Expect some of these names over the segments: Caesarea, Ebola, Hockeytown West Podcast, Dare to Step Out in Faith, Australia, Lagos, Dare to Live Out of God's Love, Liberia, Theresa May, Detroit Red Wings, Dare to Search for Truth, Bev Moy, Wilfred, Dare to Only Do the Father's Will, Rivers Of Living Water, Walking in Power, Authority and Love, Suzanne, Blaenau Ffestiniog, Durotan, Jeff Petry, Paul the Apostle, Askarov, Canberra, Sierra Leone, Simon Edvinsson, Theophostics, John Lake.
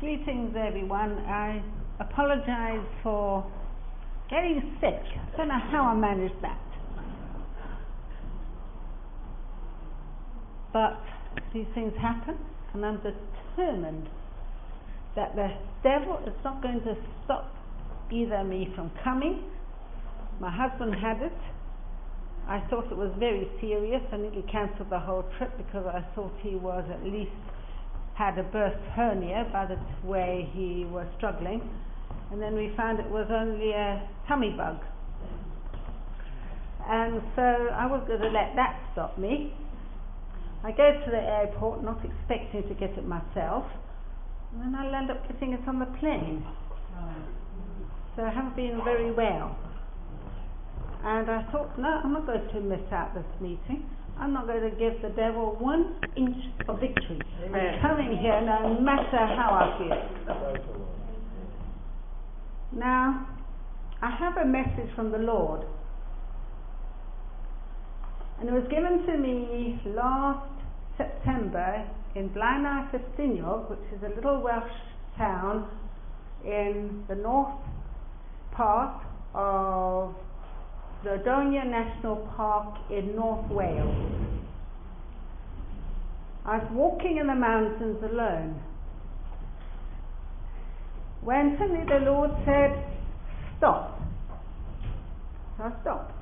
Greetings, everyone. I apologize for getting sick. I don't know how I managed that. But these things happen, and I'm determined that the devil is not going to stop either me from coming. My husband had it. I thought it was very serious. I nearly cancelled the whole trip because I thought he was at least had a burst hernia by the way he was struggling, and then we found it was only a tummy bug, and so I was going to let that stop me. I go to the airport not expecting to get it myself, and then I'll end up getting it on the plane, so I haven't been very well. And I thought, no, I'm not going to miss out this meeting. I'm not going to give the devil 1 inch of victory. I'm coming here no matter how I feel. Now, I have a message from the Lord, and it was given to me last September in Blaenau Ffestiniog, which is a little Welsh town in the north part of the Ladonia National Park in North Wales. I was walking in the mountains alone when suddenly the Lord said, "Stop." So I stopped.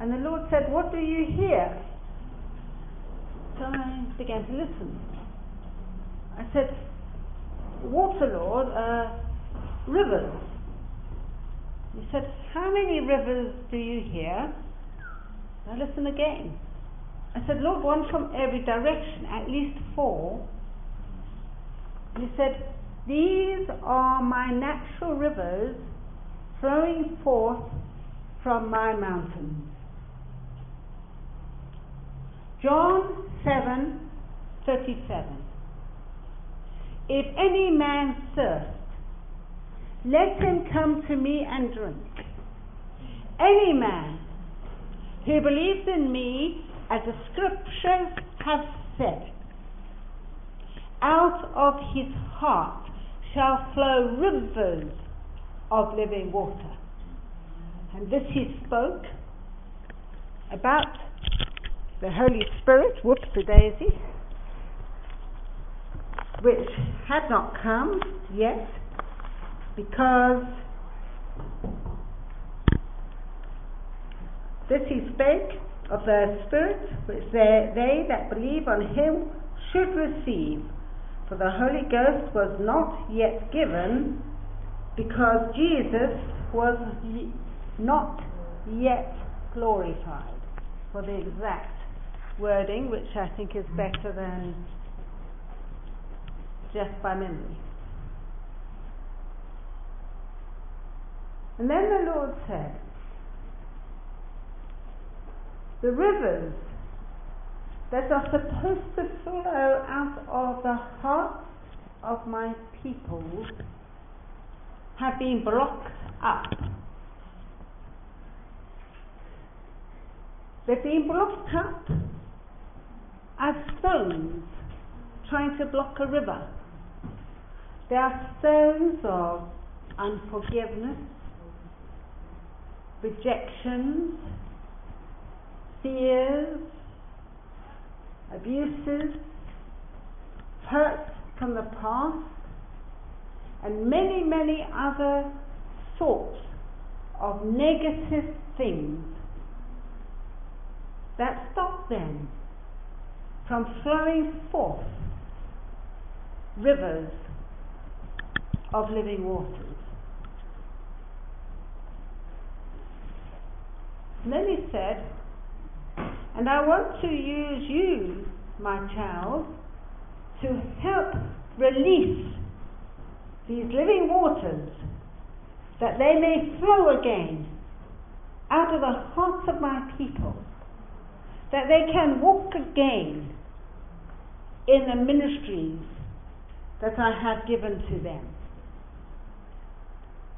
And the Lord said, "What do you hear?" So I began to listen. I said, "Water, Lord, rivers." He said, "How many rivers do you hear?" I listened again. I said, "Lord, one from every direction, at least 4. And he said, "These are my natural rivers flowing forth from my mountains." John 7:37. "If any man thirst, let him come to me and drink. Any man who believes in me, as the scriptures have said, out of his heart shall flow rivers of living water." And this he spoke about the Holy Spirit, whoops-a-daisy, which had not come yet, because this he spake of the Spirit, which they that believe on him should receive, for the Holy Ghost was not yet given, because Jesus was not yet glorified, for the exact wording, which I think is better than just by memory. And then the Lord said, the rivers that are supposed to flow out of the hearts of my people have been blocked up. They've been blocked up as stones trying to block a river. They are stones of unforgiveness, rejections, fears, abuses, hurt from the past, and many, many other sorts of negative things that stop them from flowing forth rivers of living waters. And then he said, "And I want to use you, my child, to help release these living waters that they may flow again out of the hearts of my people, that they can walk again in the ministries that I have given to them.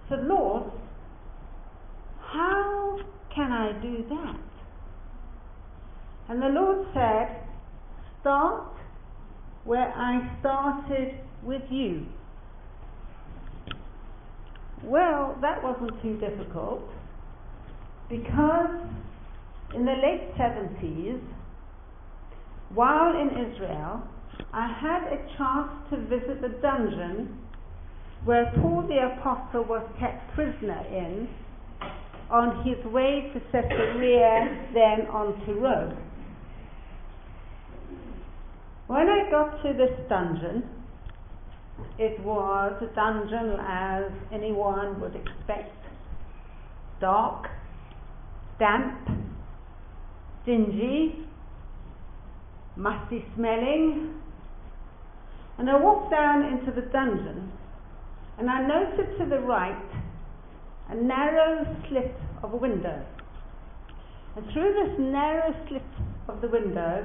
So Lord, how can I do that? And the Lord said, start where I started with you. Well, that wasn't too difficult, because in the late 70s, while in Israel, I had a chance to visit the dungeon where Paul the Apostle was kept prisoner in on his way to Caesarea, then on to Rome. When I got to this dungeon, it was a dungeon as anyone would expect. Dark, damp, dingy, musty smelling. And I walked down into the dungeon, and I noted to the right a narrow slit of a window. And through this narrow slit of the window,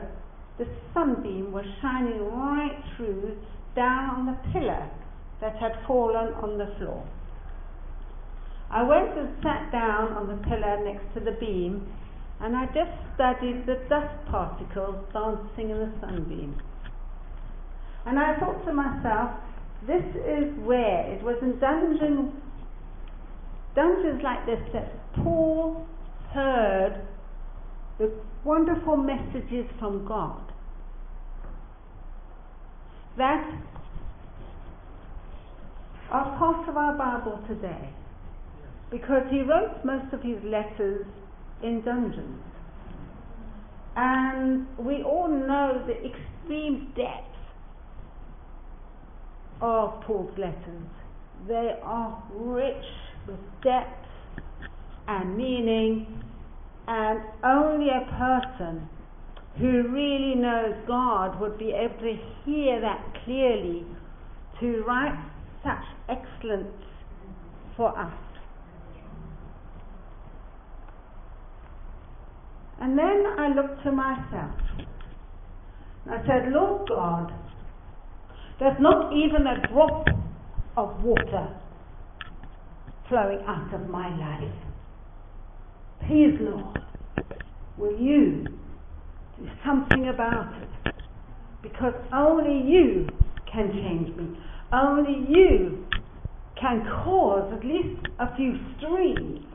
the sunbeam was shining right through down on the pillar that had fallen on the floor. I went and sat down on the pillar next to the beam, and I just studied the dust particles dancing in the sunbeam. And I thought to myself, this is where it was in dungeons like this that Paul heard the wonderful messages from God. That are part of our Bible today, because he wrote most of his letters in dungeons, and we all know the extreme depth of Paul's letters. They are rich with depth and meaning, and only a person who really knows God would be able to hear that clearly, to write such excellence for us. And then I looked to myself and I said, Lord God, there's not even a drop of water flowing out of my life. Please, Lord, will you do something about it? Because only you can change me. Only you can cause at least a few streams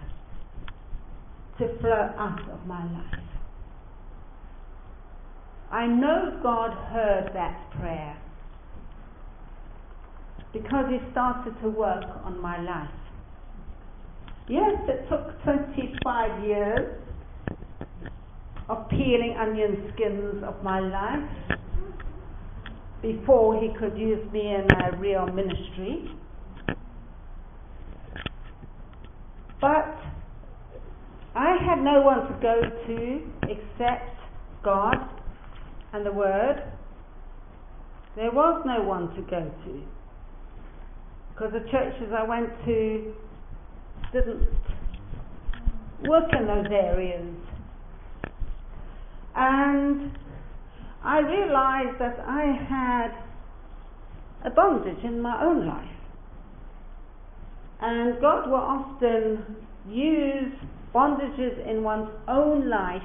to flow out of my life. I know God heard that prayer, because he started to work on my life. Yes, it took 25 years of peeling onion skins of my life before he could use me in a real ministry. But I had no one to go to except God and the Word. There was no one to go to, because the churches I went to didn't work in those areas. And I realized that I had a bondage in my own life, and God will often use bondages in one's own life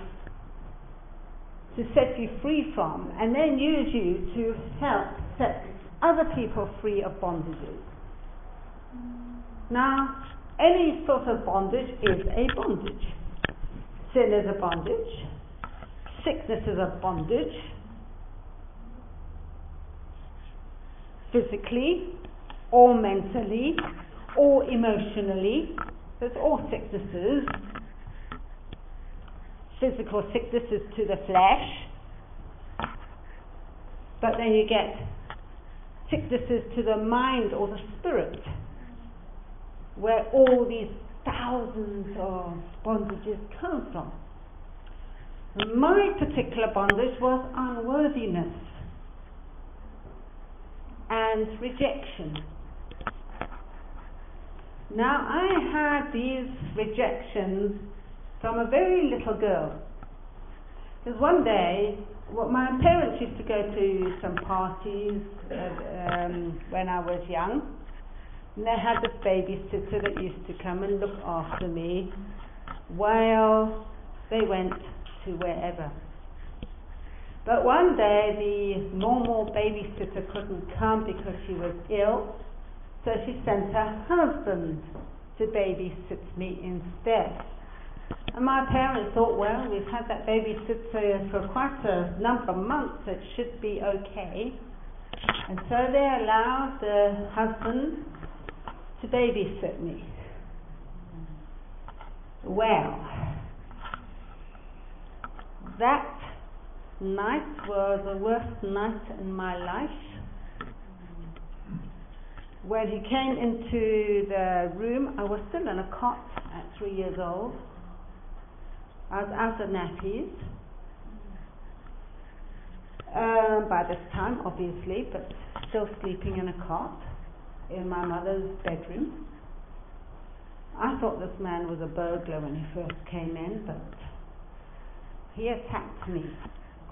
to set you free from, and then use you to help set other people free of bondages. Now, any sort of bondage is a bondage. Sin is a bondage. Sickness is a bondage. Physically, or mentally, or emotionally. There's all sicknesses. Physical sickness is to the flesh, but then you get sicknesses to the mind or the spirit, where all these thousands of bondages come from. My particular bondage was unworthiness. and rejection. Now, I had these rejections from a very little girl. Because one day, my parents used to go to some parties when I was young, and they had this babysitter that used to come and look after me while they went to wherever. But one day, the normal babysitter couldn't come because she was ill, so she sent her husband to babysit me instead. And my parents thought, well, we've had that babysitter for quite a number of months, it should be okay. And so they allowed the husband to babysit me. Well, that night was the worst night in my life. When he came into the room, I was still in a cot at 3 years old. I was out of nappies by this time, obviously, but still sleeping in a cot in my mother's bedroom. I thought this man was a burglar when he first came in, but he attacked me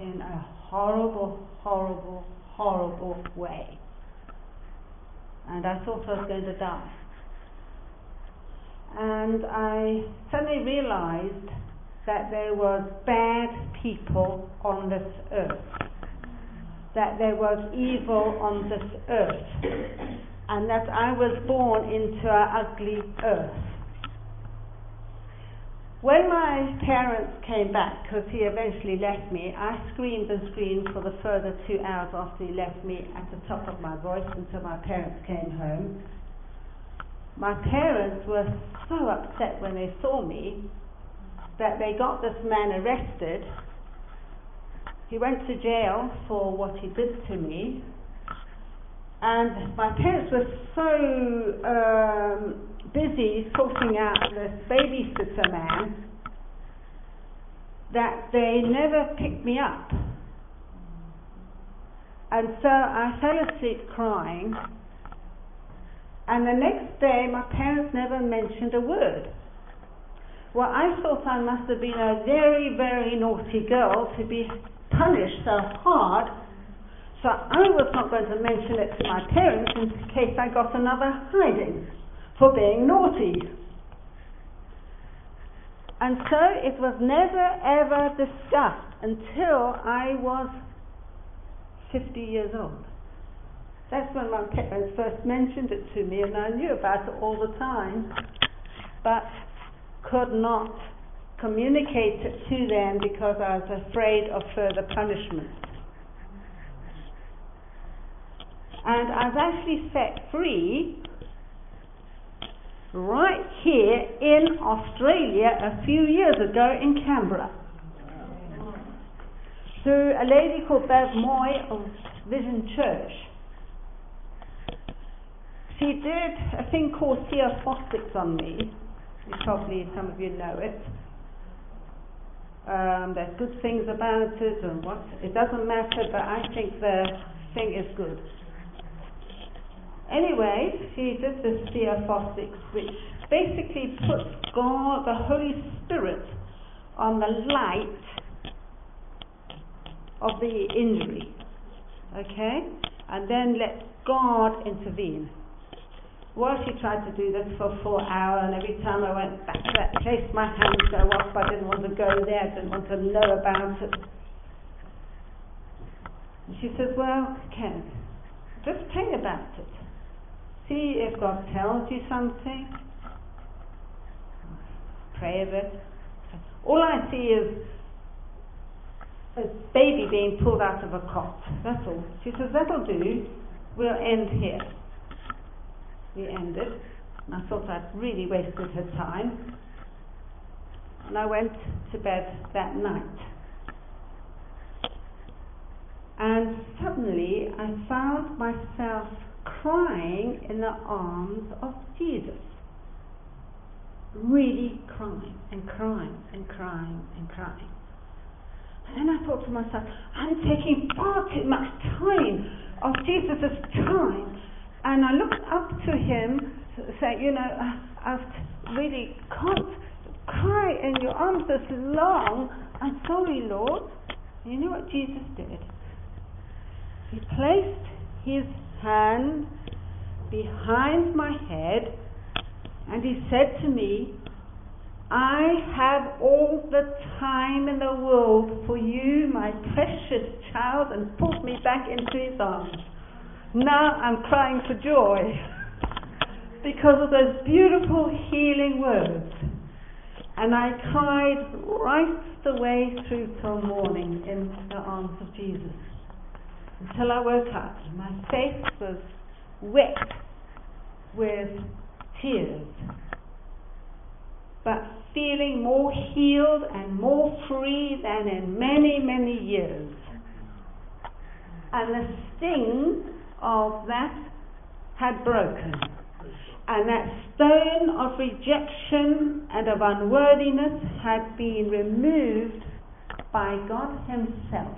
in a horrible, horrible, horrible way. And I thought I was going to die. And I suddenly realized that there was bad people on this earth, that there was evil on this earth, and that I was born into an ugly earth. When my parents came back, because he eventually left me, I screamed and screamed for the further 2 hours after he left me at the top of my voice until my parents came home. My parents were so upset when they saw me that they got this man arrested. He went to jail for what he did to me. And my parents were so busy sorting out this babysitter man that they never picked me up. And so I fell asleep crying, and the next day my parents never mentioned a word. Well, I thought I must have been a very, very naughty girl to be punished so hard, so I was not going to mention it to my parents in case I got another hiding for being naughty. And so it was never ever discussed until I was 50 years old. That's when my parents first mentioned it to me, and I knew about it all the time, but could not communicate it to them because I was afraid of further punishment. And I was actually set free right here in Australia a few years ago in Canberra, through a lady called Bev Moy of Vision Church. She did a thing called theophostics on me. Probably some of you know it. There's good things about it and what, it doesn't matter, but I think the thing is good. Anyway, she did this theophostics, which basically puts God, the Holy Spirit, on the light of the injury, okay, and then lets God intervene. Well, she tried to do this for 4 hours, and every time I went back to that place, my hands go off. I didn't want to go there, I didn't want to know about it. And she says, well, Ken, just pray about it. See if God tells you something. Pray a bit. All I see is a baby being pulled out of a cot. That's all. She says, that'll do. We'll end here. We ended, and I thought I'd really wasted her time. And I went to bed that night. And suddenly I found myself crying in the arms of Jesus. Really crying and crying and crying and crying. And then I thought to myself, I'm taking far too much time of Jesus' time And I looked up to him, saying, you know, I've really can't cry in your arms this long. I'm sorry, Lord. And you know what Jesus did? He placed his hand behind my head and he said to me, I have all the time in the world for you, my precious child, and pulled me back into his arms. Now I'm crying for joy because of those beautiful healing words. And I cried right the way through till morning in the arms of Jesus, until I woke up. My face was wet with tears, but feeling more healed and more free than in many, many years. And the sting of that had broken. And that stone of rejection and of unworthiness had been removed by God himself.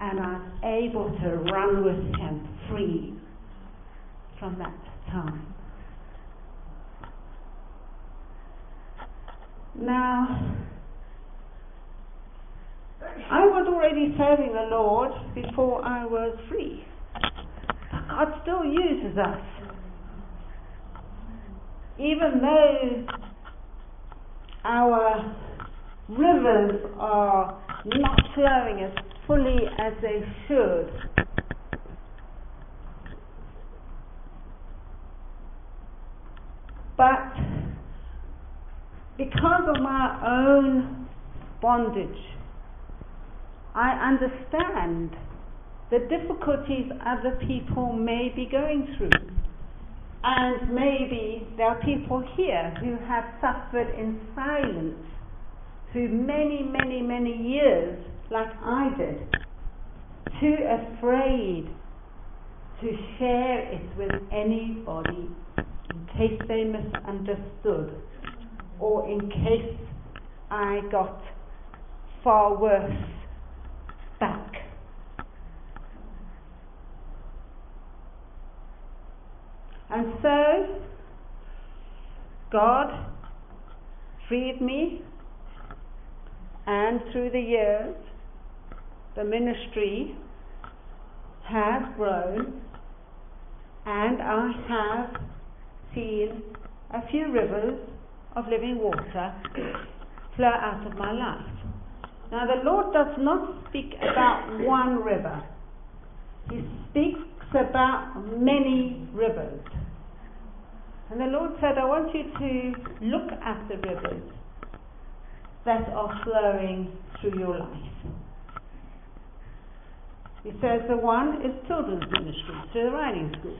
And I was able to run with him free from that time. Now, I was already serving the Lord before I was free. But God still uses us. Even though our rivers are not flowing as fully as they should, but because of my own bondage, I understand the difficulties other people may be going through. And maybe there are people here who have suffered in silence through many, many, many years, like I did, too afraid to share it with anybody in case they misunderstood, or in case I got far worse back. And so God freed me, and through the years the ministry has grown, and I have seen a few rivers of living water flow out of my life. Now, the Lord does not speak about one river. He speaks about many rivers. And the Lord said, I want you to look at the rivers that are flowing through your life. He says the one is children's ministry, through the riding school.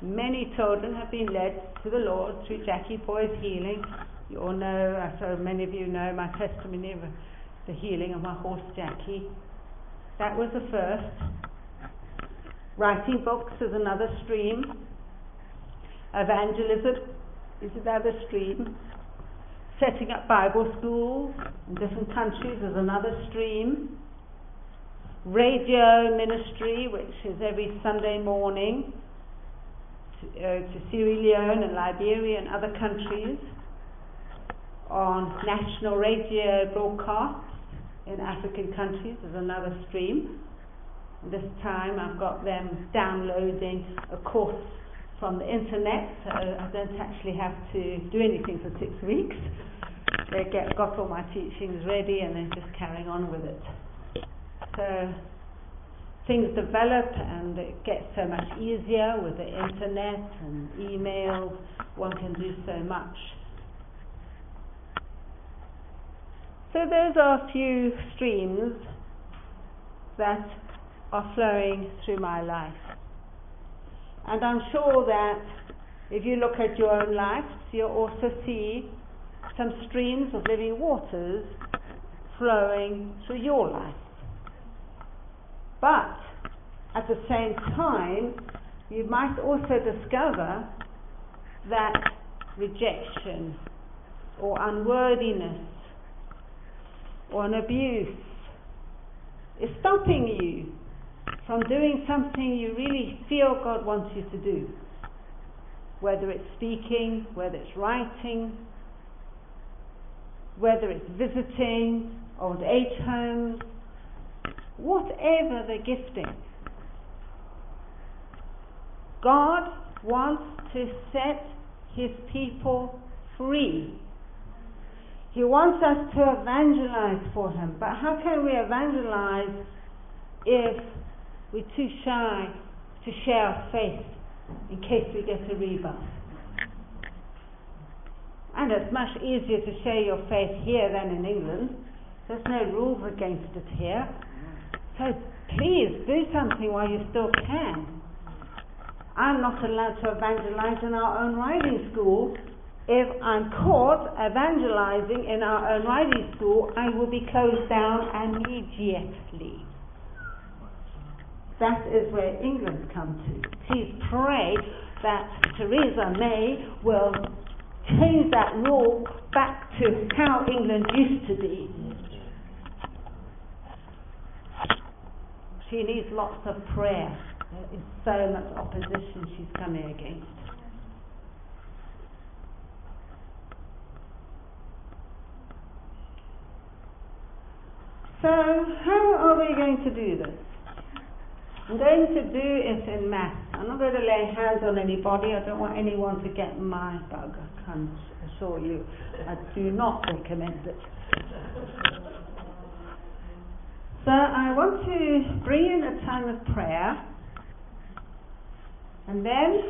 Many children have been led to the Lord through Jackie Boy's healing. You all know, so many of you know my testimony of the healing of my horse Jackie. That was the first. Writing books is another stream. Evangelism is another stream. Setting up Bible schools in different countries is another stream. Radio ministry, which is every Sunday morning to Sierra Leone and Liberia and other countries, on national radio broadcasts in African countries is another stream. This time I've got them downloading a course from the internet, so I don't actually have to do anything for 6 weeks. They got all my teachings ready and they're just carrying on with it. So things develop and it gets so much easier with the internet and email. One can do so much. So those are a few streams that are flowing through my life. And I'm sure that if you look at your own life, you'll also see some streams of living waters flowing through your life. But at the same time, you might also discover that rejection or unworthiness or an abuse is stopping you from doing something you really feel God wants you to do, whether it's speaking, whether it's writing, whether it's visiting old age homes, whatever the gifting. God wants to set his people free. He wants us to evangelize for him, but how can we evangelize if we're too shy to share our faith in case we get a rebuff? And it's much easier to share your faith here than in England. There's no rules against it here. So please do something while you still can. I'm not allowed to evangelize in our own riding school. If I'm caught evangelizing in our own riding school, I will be closed down immediately. That is where England comes to. Please pray that Theresa May will change that rule back to how England used to be. She needs lots of prayer. There is so much opposition she's coming against. So, how are we going to do this? I'm going to do it in mass. I'm not going to lay hands on anybody. I don't want anyone to get my bug, I can assure you. I do not recommend it. So I want to bring in a time of prayer, and then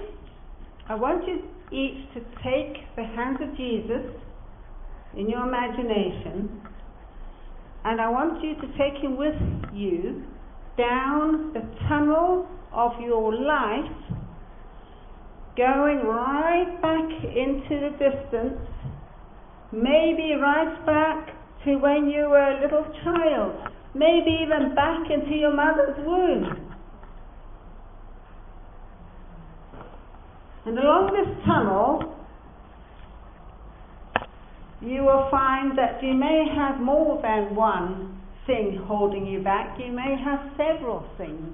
I want you each to take the hands of Jesus in your imagination, and I want you to take him with you down the tunnel of your life, going right back into the distance, maybe right back to when you were a little child, maybe even back into your mother's womb. And along this tunnel you will find that you may have more than one thing holding you back. You may have several things,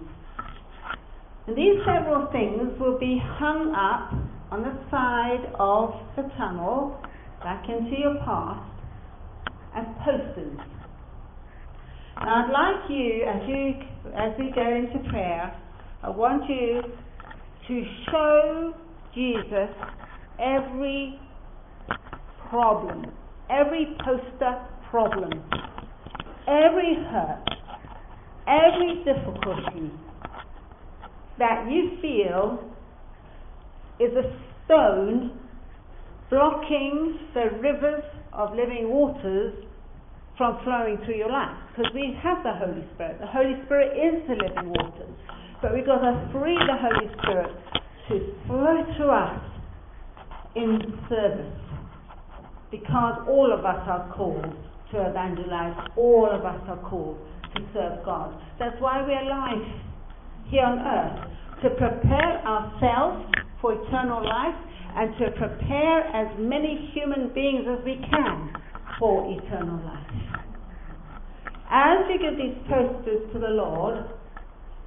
and these several things will be hung up on the side of the tunnel back into your past as posters. Now I'd like you, as we go into prayer, I want you to show Jesus every problem, every poster problem, every hurt, every difficulty that you feel is a stone blocking the rivers of living waters from flowing through your life. Because we have the Holy Spirit. The Holy Spirit is the living waters. But we've got to free the Holy Spirit to flow through us in service. Because all of us are called to evangelize, all of us are called to serve God. That's why we're alive here on earth, to prepare ourselves for eternal life and to prepare as many human beings as we can for eternal life. As we give these posters to the Lord,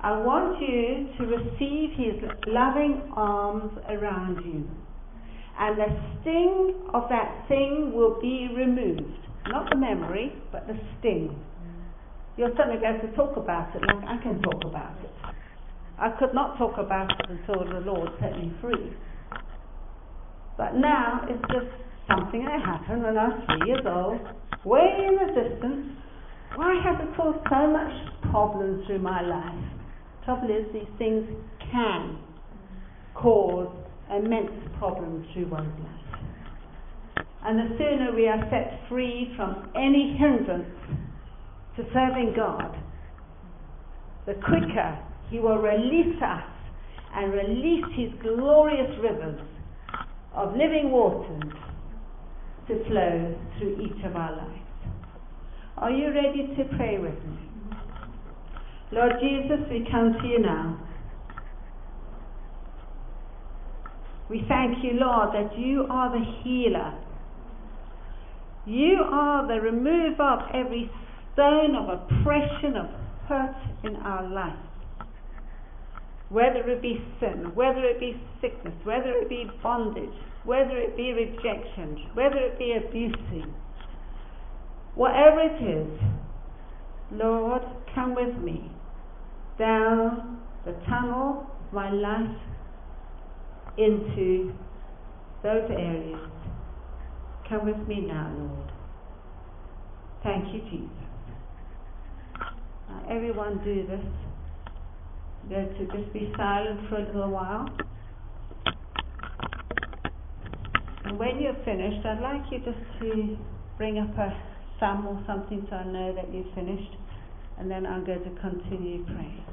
I want you to receive his loving arms around you, and the sting of that thing will be removed. Not the memory, but the sting. You're suddenly going to talk about it like I can talk about it. I could not talk about it until the Lord set me free. But now it's just something that happened when I was 3 years old, way in the distance. Why has it caused so much problems through my life? Trouble is, these things can cause immense problems through one's life. And the sooner we are set free from any hindrance to serving God, the quicker he will release us and release his glorious rivers of living waters to flow through each of our lives. Are you ready to pray with me? Lord Jesus, we come to you now. We thank you, Lord, that you are the healer. You are the remover of every stone of oppression, of hurt in our life. whether it be sin, whether it be sickness, whether it be bondage, whether it be rejection, whether it be abusing, whatever it is, Lord, come with me down the tunnel of my life into those areas. Come with me now, Lord. Thank you, Jesus. Now, everyone do this. We're going to just be silent for a little while. And when you're finished, I'd like you just to bring up a thumb or something so I know that you've finished. And then I'm going to continue praying.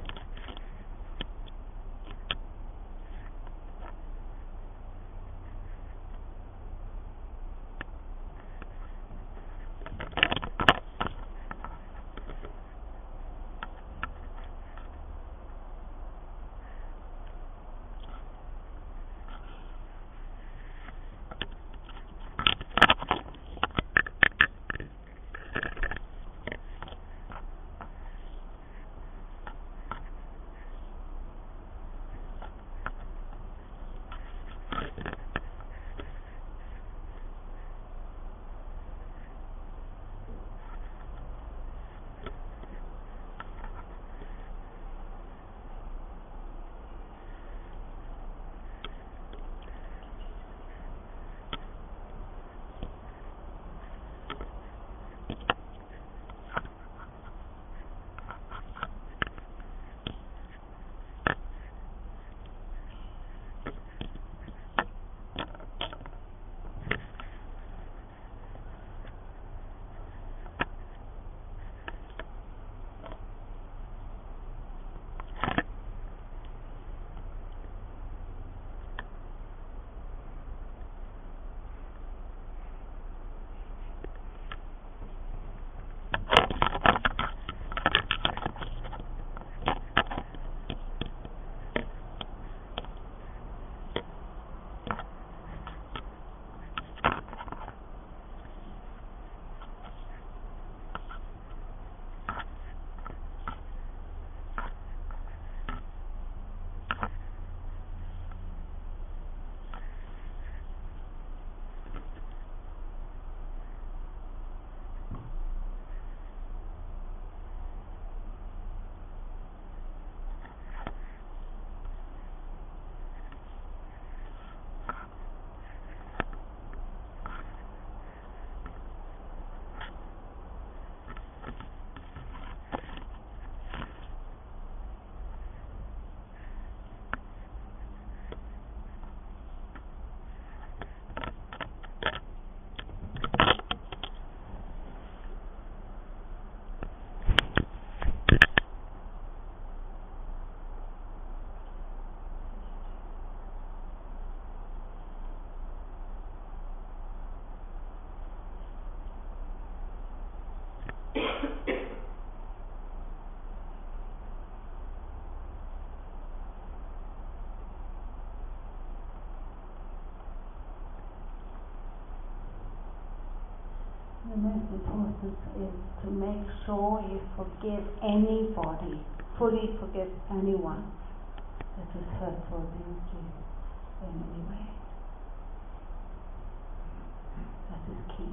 The most important is to make sure you forgive anybody, fully forgive anyone that is hurtful against you in any way. That is key.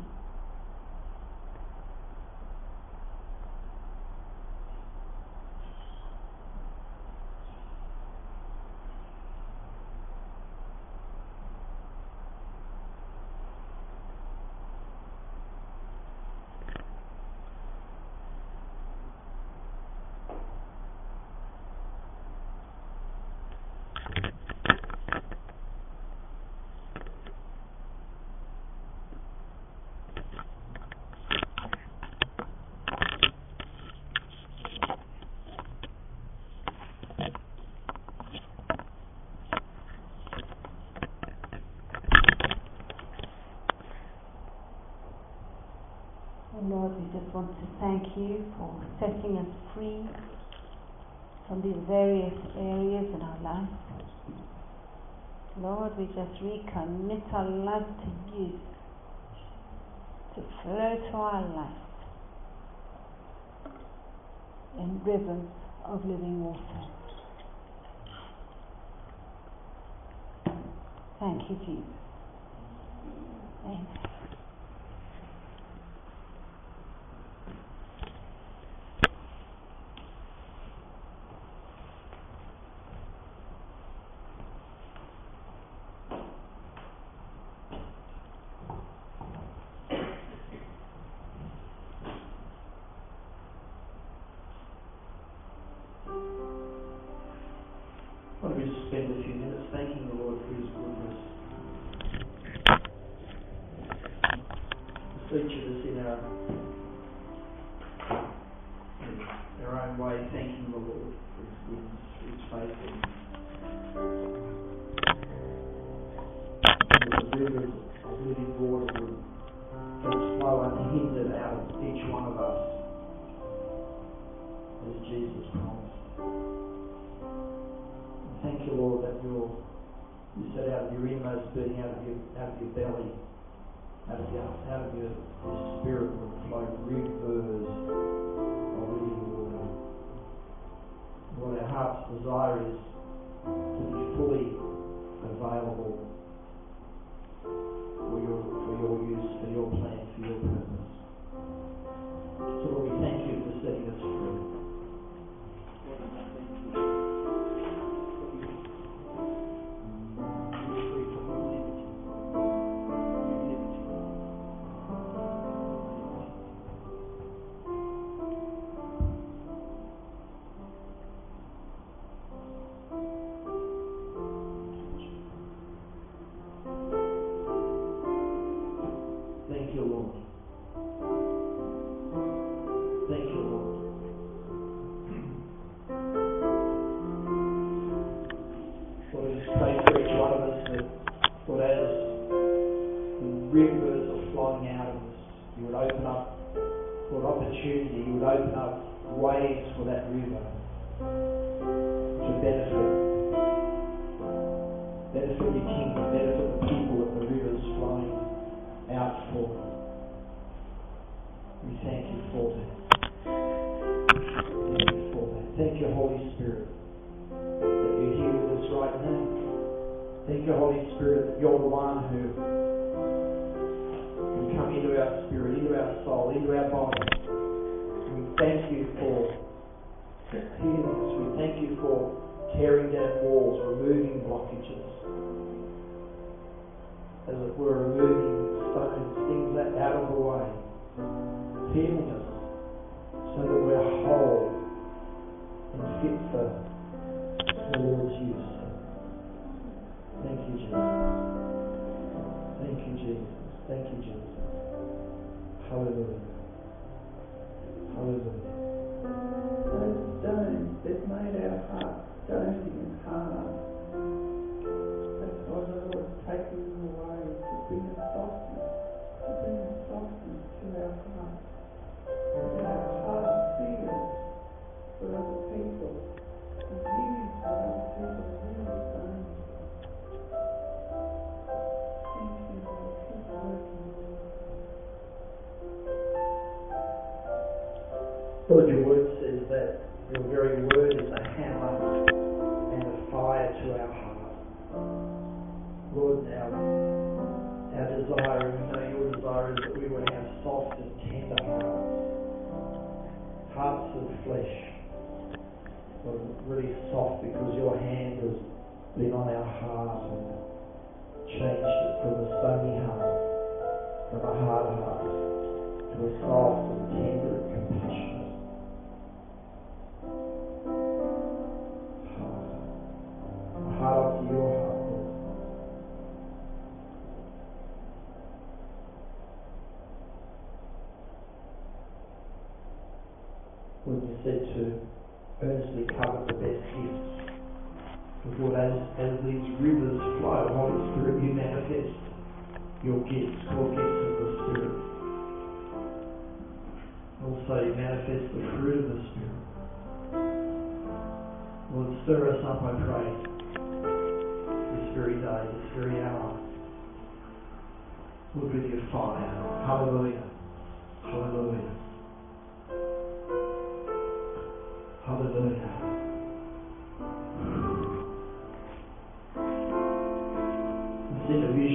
Lord, we just want to thank you for setting us free from these various areas in our life. Lord, we just recommit our life to you, to flow to our life in rivers of living water. Thank you, Jesus. Amen.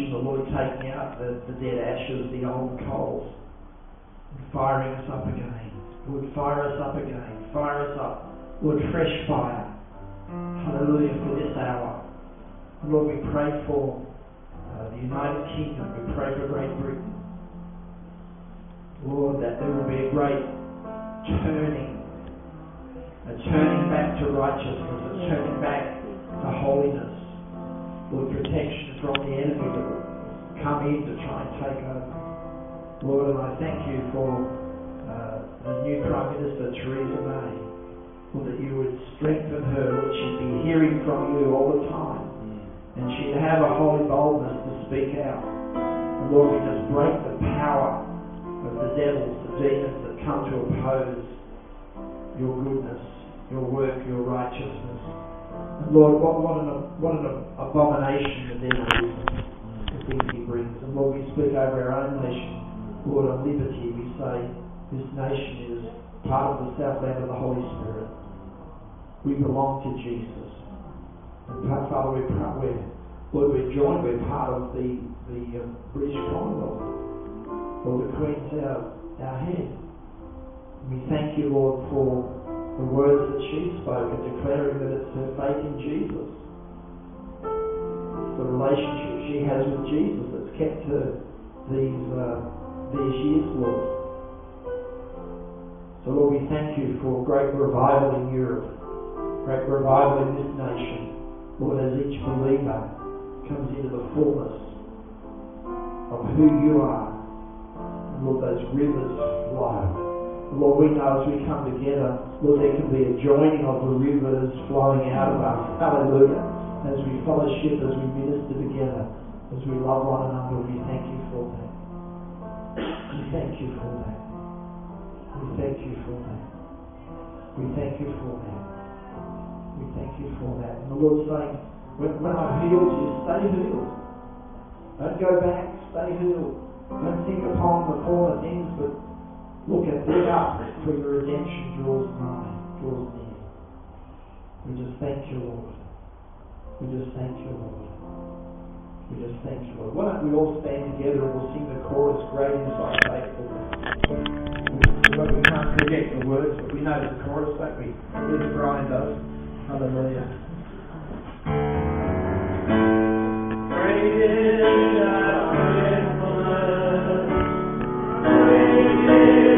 vision of the Lord taking out the dead ashes, the old coals, and firing us up again. Lord, fire us up again. Fire us up. Lord, fresh fire. Hallelujah, for this hour. And Lord, we pray for the United Kingdom. We pray for Great Britain. Lord, that there will be a great turning. A turning back to righteousness. A turning back to holiness. Lord, protection from the enemy that will come in to try and take over. Lord, and I thank you for the new Prime Minister, Theresa May, Lord, that you would strengthen her, that she'd be hearing from you all the time, and she'd have a holy boldness to speak out. And Lord, we just break the power of the devils, the demons that come to oppose your goodness, your work, your righteousness. And Lord, what an abomination the devil is, the things he brings. And Lord, we speak over our own nation, Lord, on liberty. We say this nation is part of the Southland of the Holy Spirit. We belong to Jesus. And Father, we're joined. We're part of the British Commonwealth. Lord, the Queen's our head. And we thank you, Lord, for the words that she spoke and declaring that it's her faith in Jesus, the relationship she has with Jesus, that's kept her these years, Lord. So Lord, we thank you for great revival in Europe, great revival in this nation, Lord, as each believer comes into the fullness of who you are. And Lord, those rivers flow. Lord, we know as we come together, Lord, there can be a joining of the rivers flowing out of us. Hallelujah. As we fellowship, as we minister together, as we love one another, we thank you for that. We thank you for that. We thank you for that. We thank you for that. We thank you for that. And the Lord's saying, when I'm healed you, stay healed. Don't go back, stay healed. Don't think upon the former things, but look at the up, for your redemption draws near. We just thank you, Lord. We just thank you, Lord. We just thank you, Lord. Why don't we all stand together and we'll sing the chorus, Great is thy faithfulness. We can't project the words, but we know the chorus, don't we? It's Brian does. Hallelujah. Great is thy faithfulness. Great is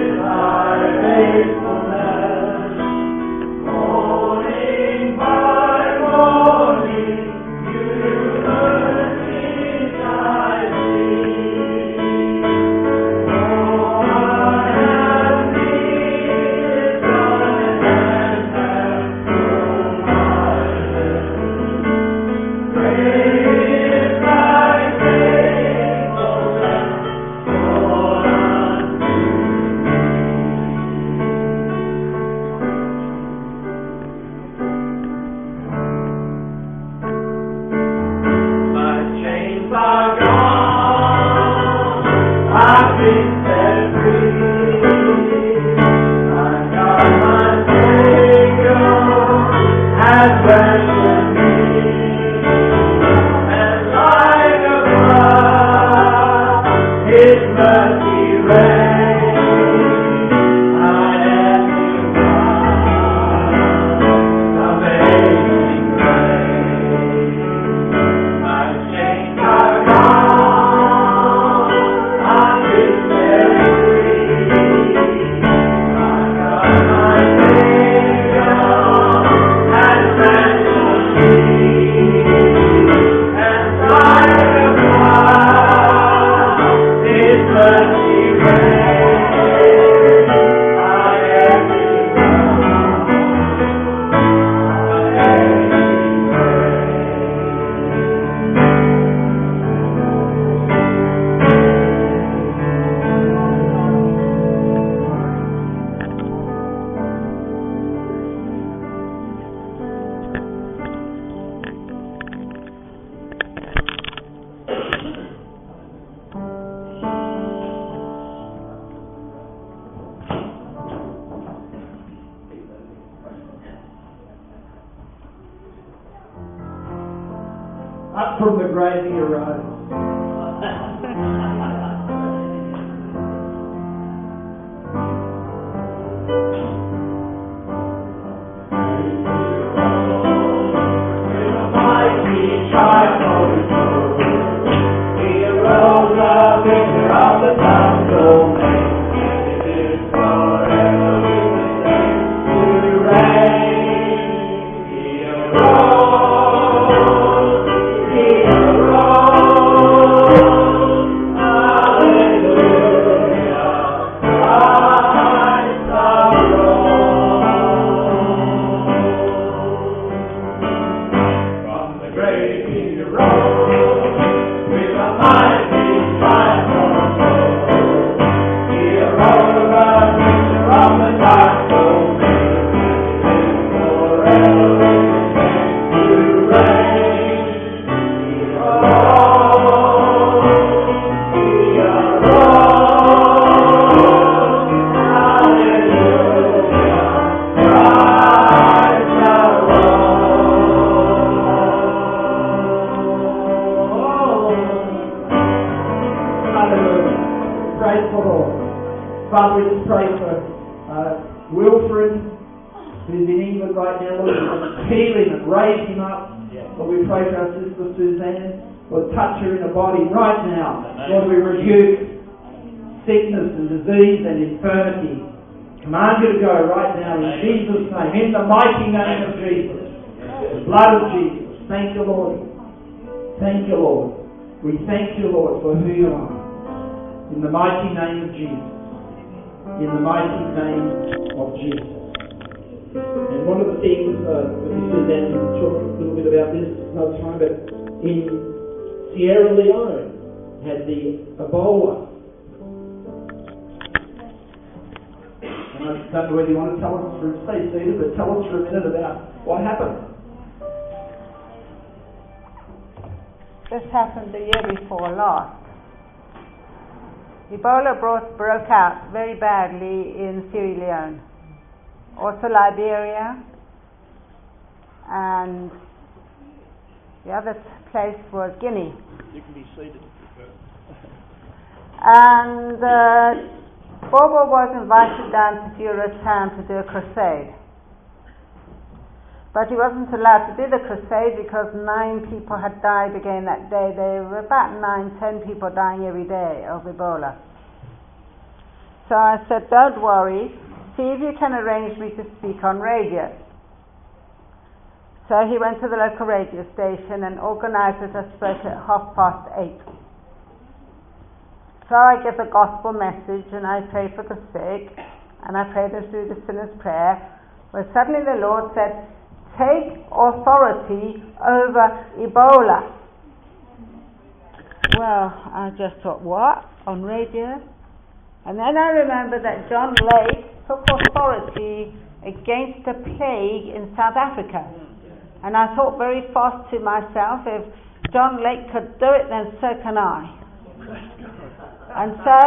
from the grave he arose. Ebola broke out very badly in Sierra Leone, also Liberia, and the other place was Guinea. You can be seated. And Bobo was invited down to Durotan to do a crusade, but he wasn't allowed to do the crusade because 9 people had died again that day. There were about 9-10 people dying every day of Ebola. So I said, don't worry, see if you can arrange me to speak on radio. So he went to the local radio station and organised it. I spoke at 8:30. So I give the gospel message and I pray for the sick and I pray them through the sinner's prayer, when suddenly the Lord said, take authority over Ebola. Well, I just thought, what? On radio? And then I remembered that John Lake took authority against the plague in South Africa. And I thought very fast to myself, if John Lake could do it, then so can I. And so,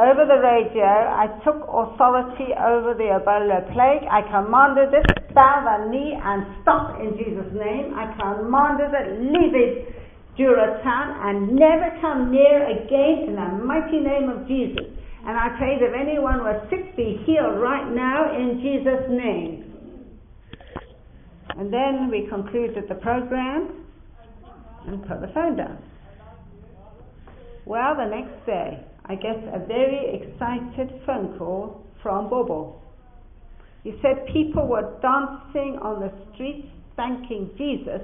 over the radio, I took authority over the Ebola plague. I commanded it, bow thy knee and stop in Jesus' name. I commanded it, leave it, Durotan, and never come near again in the mighty name of Jesus. And I prayed if anyone was sick, be healed right now in Jesus' name. And then we concluded the program and put the phone down. Well, the next day, I get a very excited phone call from Bobo. He said people were dancing on the streets thanking Jesus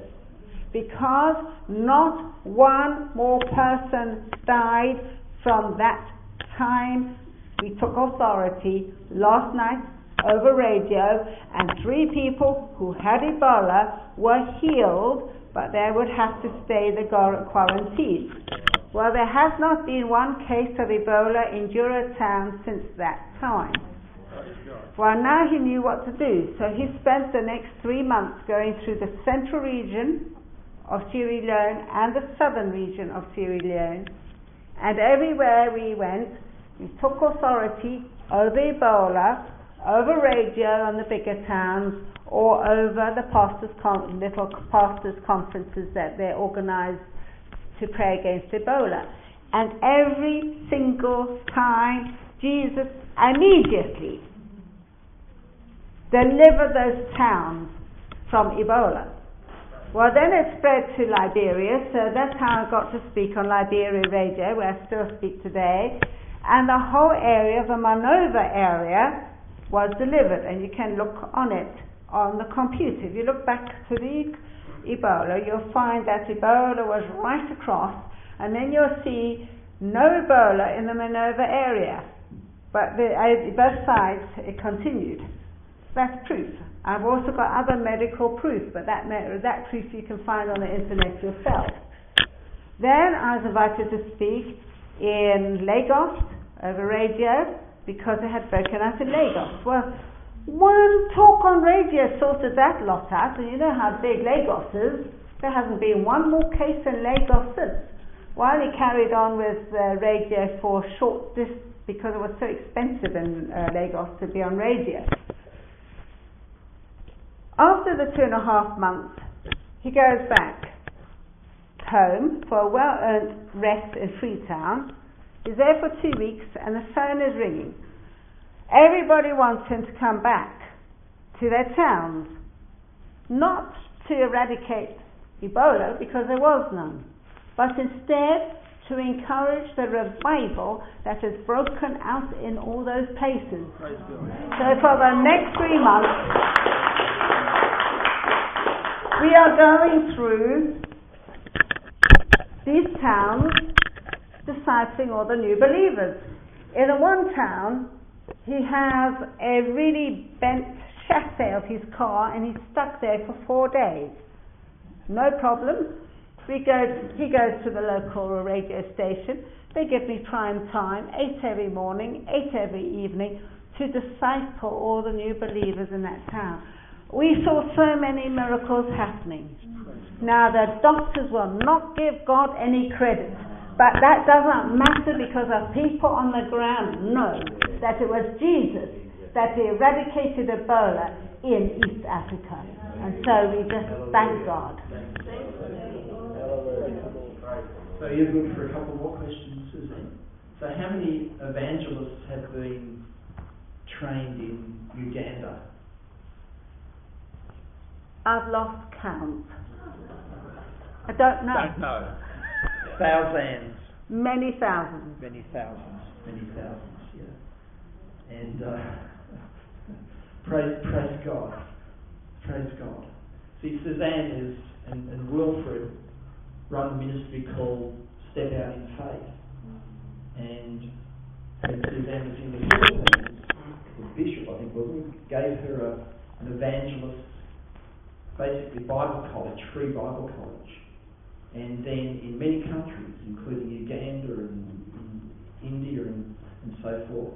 because not one more person died from that time. We took authority last night over radio, and 3 people who had Ebola were healed, but they would have to stay the quarantine. Well, there has not been one case of Ebola in Durotan since that time. Well, now he knew what to do, so he spent the next 3 months going through the central region of Sierra Leone and the southern region of Sierra Leone, and everywhere we went, we took authority over Ebola, over radio and the bigger towns, or over the little pastors' conferences that they organised to pray against Ebola. And every single time, Jesus immediately delivered those towns from Ebola. Well, then it spread to Liberia, so that's how I got to speak on Liberia Radio, where I still speak today. And the whole area, the Minerva area, was delivered, and you can look on it on the computer. If you look back to the Ebola, you'll find that Ebola was right across, and then you'll see no Ebola in the Minerva area, but both sides it continued. That's proof. I've also got other medical proof, but that proof you can find on the internet yourself. Then I was invited to speak in Lagos over radio because it had broken out in Lagos. Well, one talk on radio sorted that lot out, and you know how big Lagos is. There hasn't been one more case in Lagos since. While he carried on with radio for short distance, because it was so expensive in Lagos to be on radio. After the 2.5 months, he goes back home for a well-earned rest in Freetown. He's there for 2 weeks, and the phone is ringing. Everybody wants him to come back to their towns, not to eradicate Ebola, because there was none, but instead to encourage the revival that has broken out in all those places. So for the next 3 months, we are going through these towns, discipling all the new believers. In the one town, he has a really bent chassis of his car, and he's stuck there for 4 days. No problem. He goes to the local radio station. They give me prime time, 8 every morning, 8 every evening, to disciple all the new believers in that town. We saw so many miracles happening. Now, the doctors will not give God any credit, but that doesn't matter because the people on the ground know that it was Jesus that eradicated Ebola in East Africa. And so we just thank God. So you're good for a couple more questions, Suzanne. So how many evangelists have been trained in Uganda? I've lost count. I don't know. Thousands. Many thousands. Many thousands. Many thousands, yeah. And praise God. Praise God. See, Suzanne is, and Wilfred, run a ministry called Step Out in Faith. And Suzanne was in the Philippines, the bishop, I think, wasn't he? Gave her an evangelist, basically Bible college, free Bible college. And then in many countries, including Uganda and India and so forth,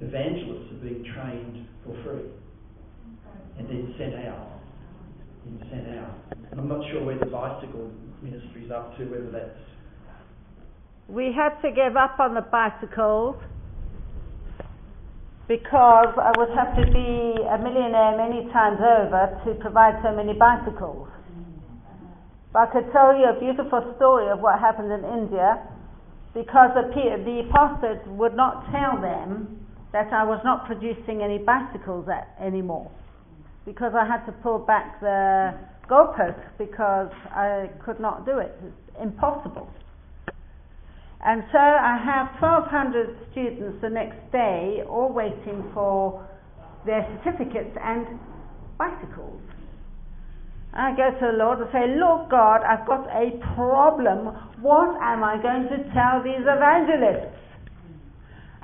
evangelists are being trained for free and then sent out. And I'm not sure where the bicycle ministry's up to, whether that's... We had to give up on the bicycles because I would have to be a millionaire many times over to provide so many bicycles. But I could tell you a beautiful story of what happened in India, because the pastors would not tell them that I was not producing any bicycles anymore, because I had to pull back the goalposts because I could not do it. It's impossible. And so I have 1,200 students the next day, all waiting for their certificates and bicycles. I go to the Lord and say, "Look, God, I've got a problem. What am I going to tell these evangelists?"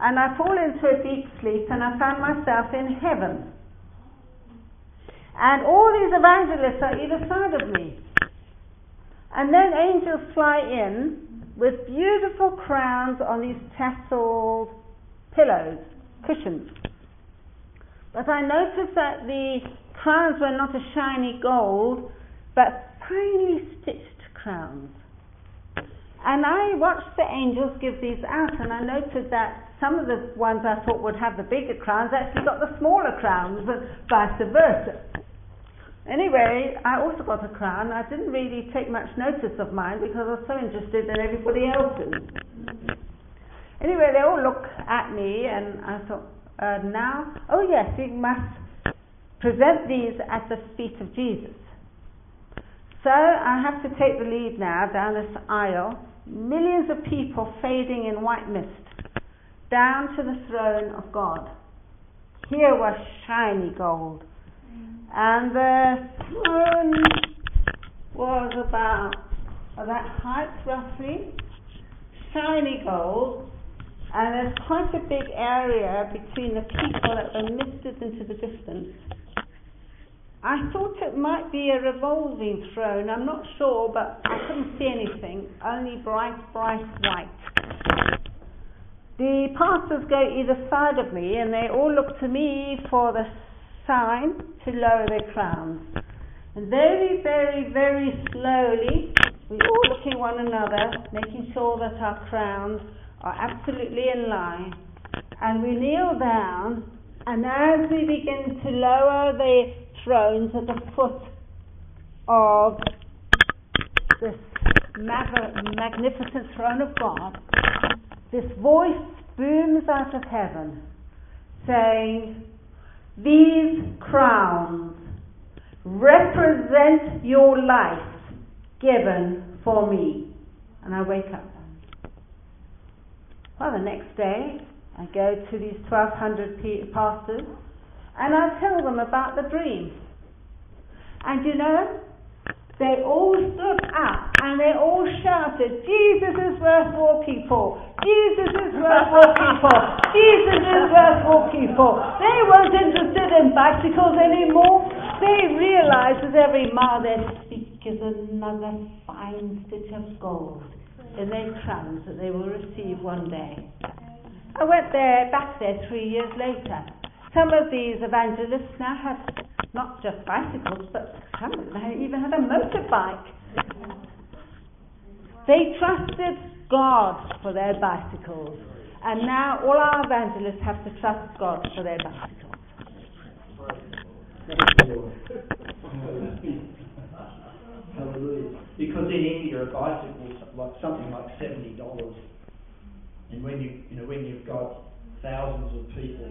And I fall into a deep sleep, and I found myself in heaven. And all these evangelists are either side of me. And then angels fly in with beautiful crowns on these tasseled pillows, cushions. But I noticed that the crowns were not a shiny gold, but finely stitched crowns. And I watched the angels give these out, and I noted that some of the ones I thought would have the bigger crowns actually got the smaller crowns, and vice versa. Anyway, I also got a crown. I didn't really take much notice of mine because I was so interested in everybody else's. Anyway, they all looked at me and I thought, now, oh yes, you must present these at the feet of Jesus. So I have to take the lead now down this aisle, millions of people fading in white mist, down to the throne of God. Here was shiny gold. And the throne was about that height roughly, shiny gold, and there's quite a big area between the people that were misted into the distance. I thought it might be a revolving throne, I'm not sure, but I couldn't see anything, only bright white. The pastors go either side of me and they all look to me for the sign to lower their crowns. And very, very, very slowly, we all look at one another, making sure that our crowns are absolutely in line. And we kneel down, and as we begin to lower the thrones at the foot of this magnificent throne of God, this voice booms out of heaven, saying, "These crowns represent your life given for me." And I wake up. Well, the next day, I go to these 1,200 pastors and I tell them about the dream. And you know, they all stood up and they all shouted, "Jesus is worth more people! Jesus is worth more people! Jesus is worth more people!" They weren't interested in bicycles anymore. They realized that every mile they speak is another fine stitch of gold in their crowns that they will receive one day. I went back there 3 years later. Some of these evangelists now have not just bicycles, but some of them even had a motorbike. They trusted God for their bicycles, and now all our evangelists have to trust God for their bicycles. Hallelujah. Because in India, a bicycle is something like $70, and when you've got thousands of people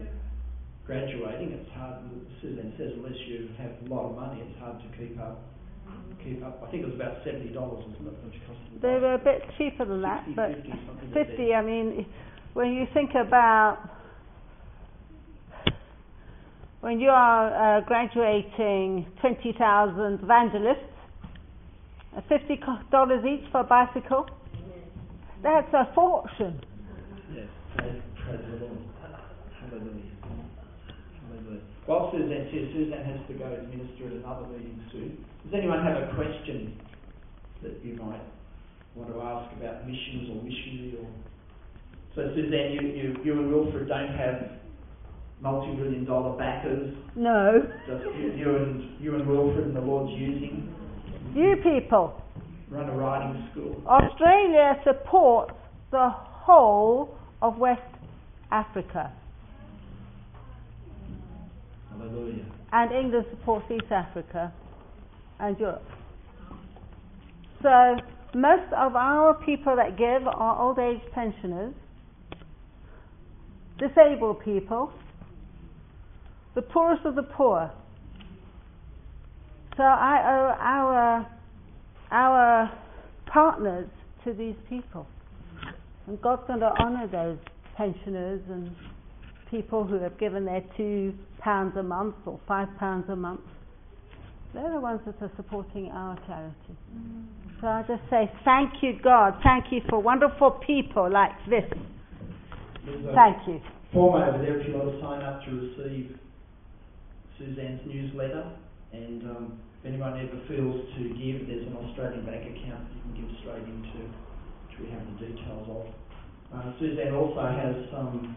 graduating, it's hard. Suzanne says unless you have a lot of money, it's hard to keep up. I think it was about $70, wasn't it? Which cost them. They were a bit cheaper than that, 60, but 50. I mean, when you think about when you are graduating 20,000 evangelists, $50 each for a bicycle. Yes. That's a fortune. Yes, praise the Lord. Hallelujah. While Suzanne says, Suzanne has to go and minister at another meeting soon, does anyone have a question that you might want to ask about missions or missionary? Or so, Suzanne, you and Wilfred don't have multi-billion-dollar backers. No. Just you and Wilfred and the Lord's using. You people. Run a riding school. Australia supports the whole of West Africa. Hallelujah. And England supports East Africa and Europe. So most of our people that give are old age pensioners, disabled people, the poorest of the poor. So I owe our partners to these people, and God's going to honour those pensioners and people who have given their £2 a month or £5 a month. They're the ones that are supporting our charity. So I just say thank you, God. Thank you for wonderful people like this. Thank you. Form over there if you want to sign up to receive Suzanne's newsletter, and if anyone ever feels to give, there's an Australian bank account that you can give straight into, which we have the details of. Suzanne also has some.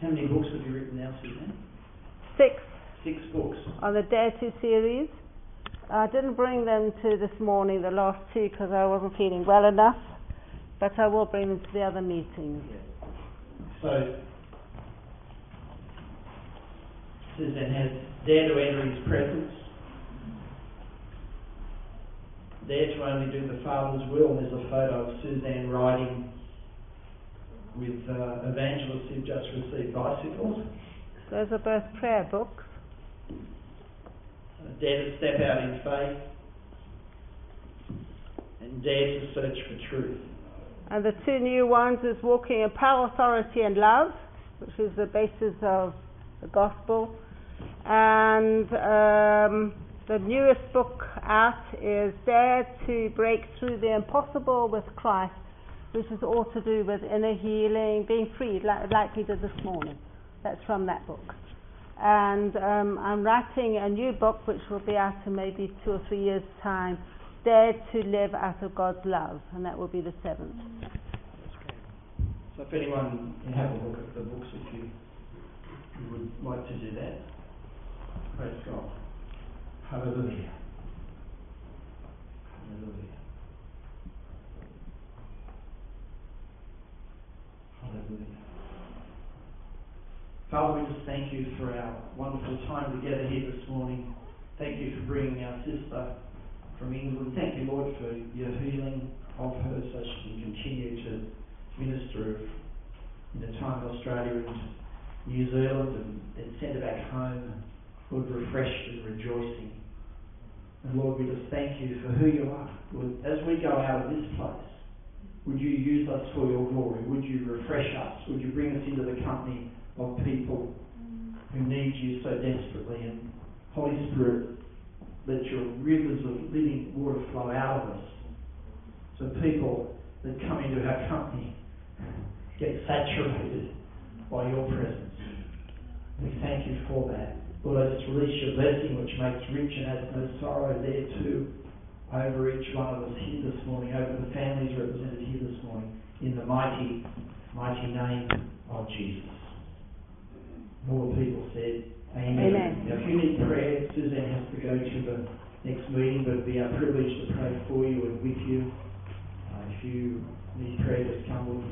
How many books have you written now, Suzanne? 6. 6 books. On the Dare To series. I didn't bring them to this morning, the last 2, because I wasn't feeling well enough, but I will bring them to the other meetings. Yeah. So, Suzanne has Dare To Enter His Presence, Dare to Only Do the Father's Will. There's a photo of Suzanne riding with evangelists who've just received bicycles. Those are both prayer books. Dare to Step Out in Faith and Dare to Search for Truth. And the two new ones is Walking in Power, Authority and Love, which is the basis of the gospel. And the newest book out is Dare to Break Through the Impossible with Christ, which is all to do with inner healing, being freed, like we did this morning. That's from that book. And I'm writing a new book which will be out in maybe 2 or 3 years' time, Dare to Live Out of God's Love, and that will be the 7th. So if anyone can have a look at the books, if you would like to do that. Praise God. Hallelujah. Hallelujah. Hallelujah. Father, we just thank you for our wonderful time together here this morning. Thank you for bringing our sister from England. Thank you, Lord, for your healing of her so she can continue to minister in a time in Australia and New Zealand and send her back home, Lord, refreshed and rejoicing. And Lord, we just thank you for who you are. Lord, as we go out of this place, would you use us for your glory? Would you refresh us? Would you bring us into the company of people who need you so desperately? And Holy Spirit, let your rivers of living water flow out of us, so people that come into our company get saturated by your presence. We thank you for that. Lord, I just release your blessing, which makes rich and has no sorrow, there too, over each one of us here this morning, over the families represented here this morning, in the mighty, mighty name of Jesus. All the people said, Amen. Now, if you need prayer, Suzanne has to go to the next meeting, but it would be our privilege to pray for you and with you. If you need prayer, just come with me.